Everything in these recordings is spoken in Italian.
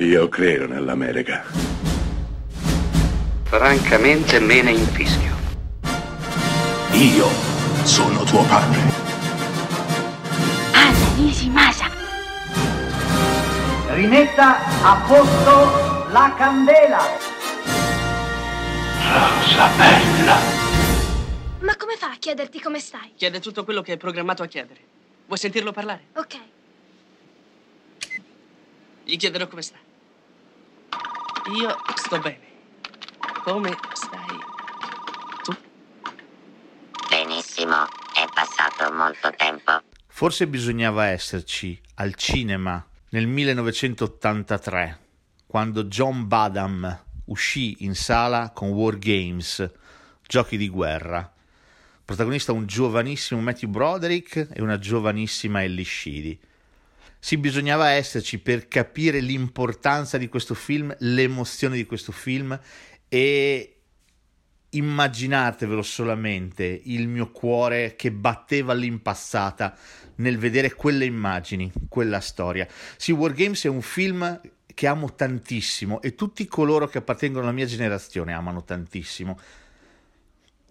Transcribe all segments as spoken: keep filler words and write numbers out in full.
Io credo nell'America. Francamente me ne infischio. Io sono tuo padre. Anna Nishimasa. Rimetta a posto la candela. Rosa bella. Ma come fa a chiederti come stai? Chiede tutto quello che è programmato a chiedere. Vuoi sentirlo parlare? Ok. Gli chiederò come sta. Io sto bene. Come stai tu? Benissimo, è passato molto tempo. Forse bisognava esserci al cinema nel millenovecentottantatré, quando John Badham uscì in sala con War Games, giochi di guerra. Protagonista un giovanissimo Matthew Broderick e una giovanissima Ellie Sheedy. Sì, bisognava esserci per capire l'importanza di questo film, l'emozione di questo film, e immaginatevelo solamente il mio cuore che batteva all'impazzata nel vedere quelle immagini, quella storia. Sì, War Games è un film che amo tantissimo e tutti coloro che appartengono alla mia generazione amano tantissimo.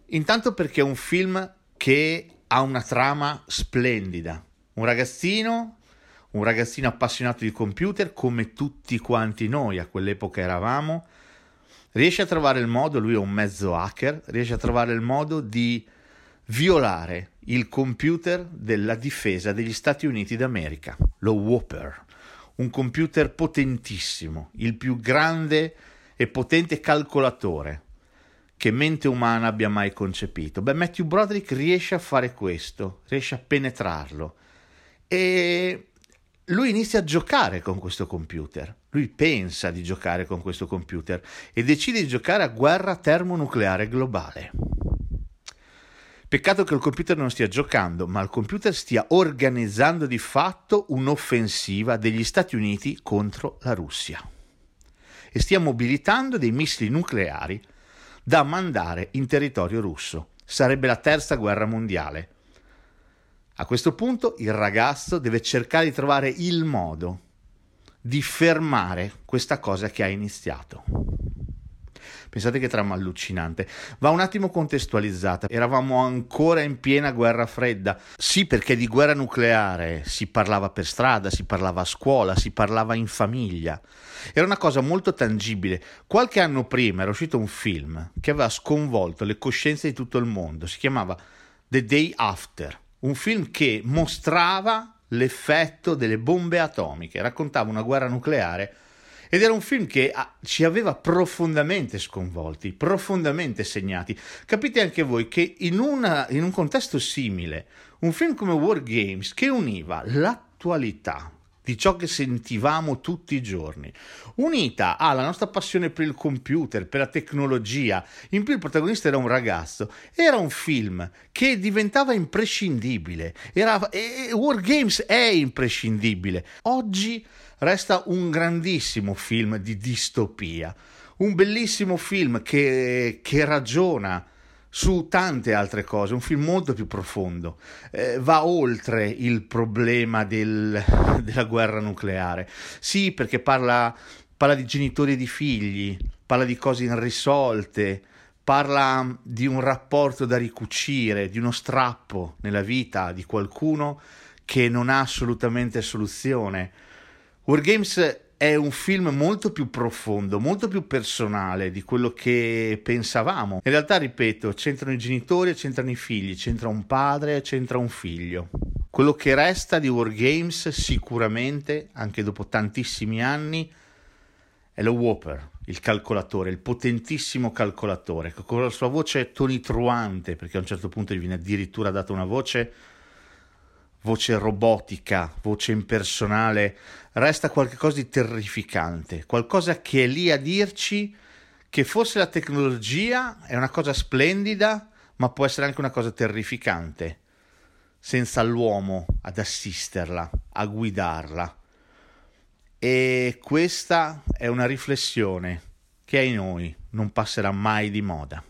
Intanto perché è un film che ha una trama splendida. Un ragazzino... Un ragazzino appassionato di computer, come tutti quanti noi a quell'epoca eravamo, riesce a trovare il modo, lui è un mezzo hacker, riesce a trovare il modo di violare il computer della difesa degli Stati Uniti d'America, lo W O P R, un computer potentissimo, il più grande e potente calcolatore che mente umana abbia mai concepito. Beh, Matthew Broderick riesce a fare questo, riesce a penetrarlo e... Lui inizia a giocare con questo computer, lui pensa di giocare con questo computer e decide di giocare a guerra termonucleare globale. Peccato che il computer non stia giocando, ma il computer stia organizzando di fatto un'offensiva degli Stati Uniti contro la Russia e stia mobilitando dei missili nucleari da mandare in territorio russo. Sarebbe la terza guerra mondiale. A questo punto il ragazzo deve cercare di trovare il modo di fermare questa cosa che ha iniziato. Pensate che trama allucinante. Va un attimo contestualizzata. Eravamo ancora in piena guerra fredda. Sì, perché di guerra nucleare si parlava per strada, si parlava a scuola, si parlava in famiglia. Era una cosa molto tangibile. Qualche anno prima era uscito un film che aveva sconvolto le coscienze di tutto il mondo. Si chiamava The Day After. Un film che mostrava l'effetto delle bombe atomiche, raccontava una guerra nucleare ed era un film che ci aveva profondamente sconvolti, profondamente segnati. Capite anche voi che in, una, in un contesto simile, un film come War Games che univa l'attualità di ciò che sentivamo tutti i giorni, unita alla nostra passione per il computer, per la tecnologia, in più il protagonista era un ragazzo, era un film che diventava imprescindibile, era, e War Games è imprescindibile. Oggi resta un grandissimo film di distopia, un bellissimo film che, che ragiona su tante altre cose, un film molto più profondo, eh, va oltre il problema del, della guerra nucleare. Sì, perché parla, parla di genitori e di figli, parla di cose irrisolte, parla di un rapporto da ricucire, di uno strappo nella vita di qualcuno che non ha assolutamente soluzione. War Games è un film molto più profondo, molto più personale di quello che pensavamo. In realtà, ripeto, c'entrano i genitori, c'entrano i figli, c'entra un padre, c'entra un figlio. Quello che resta di War Games sicuramente, anche dopo tantissimi anni, è lo W O P R, il calcolatore, il potentissimo calcolatore, che con la sua voce tonitruante, perché a un certo punto gli viene addirittura data una voce... voce robotica, voce impersonale, resta qualcosa di terrificante, qualcosa che è lì a dirci che forse la tecnologia è una cosa splendida, ma può essere anche una cosa terrificante, senza l'uomo ad assisterla, a guidarla. E questa è una riflessione che ai noi non passerà mai di moda.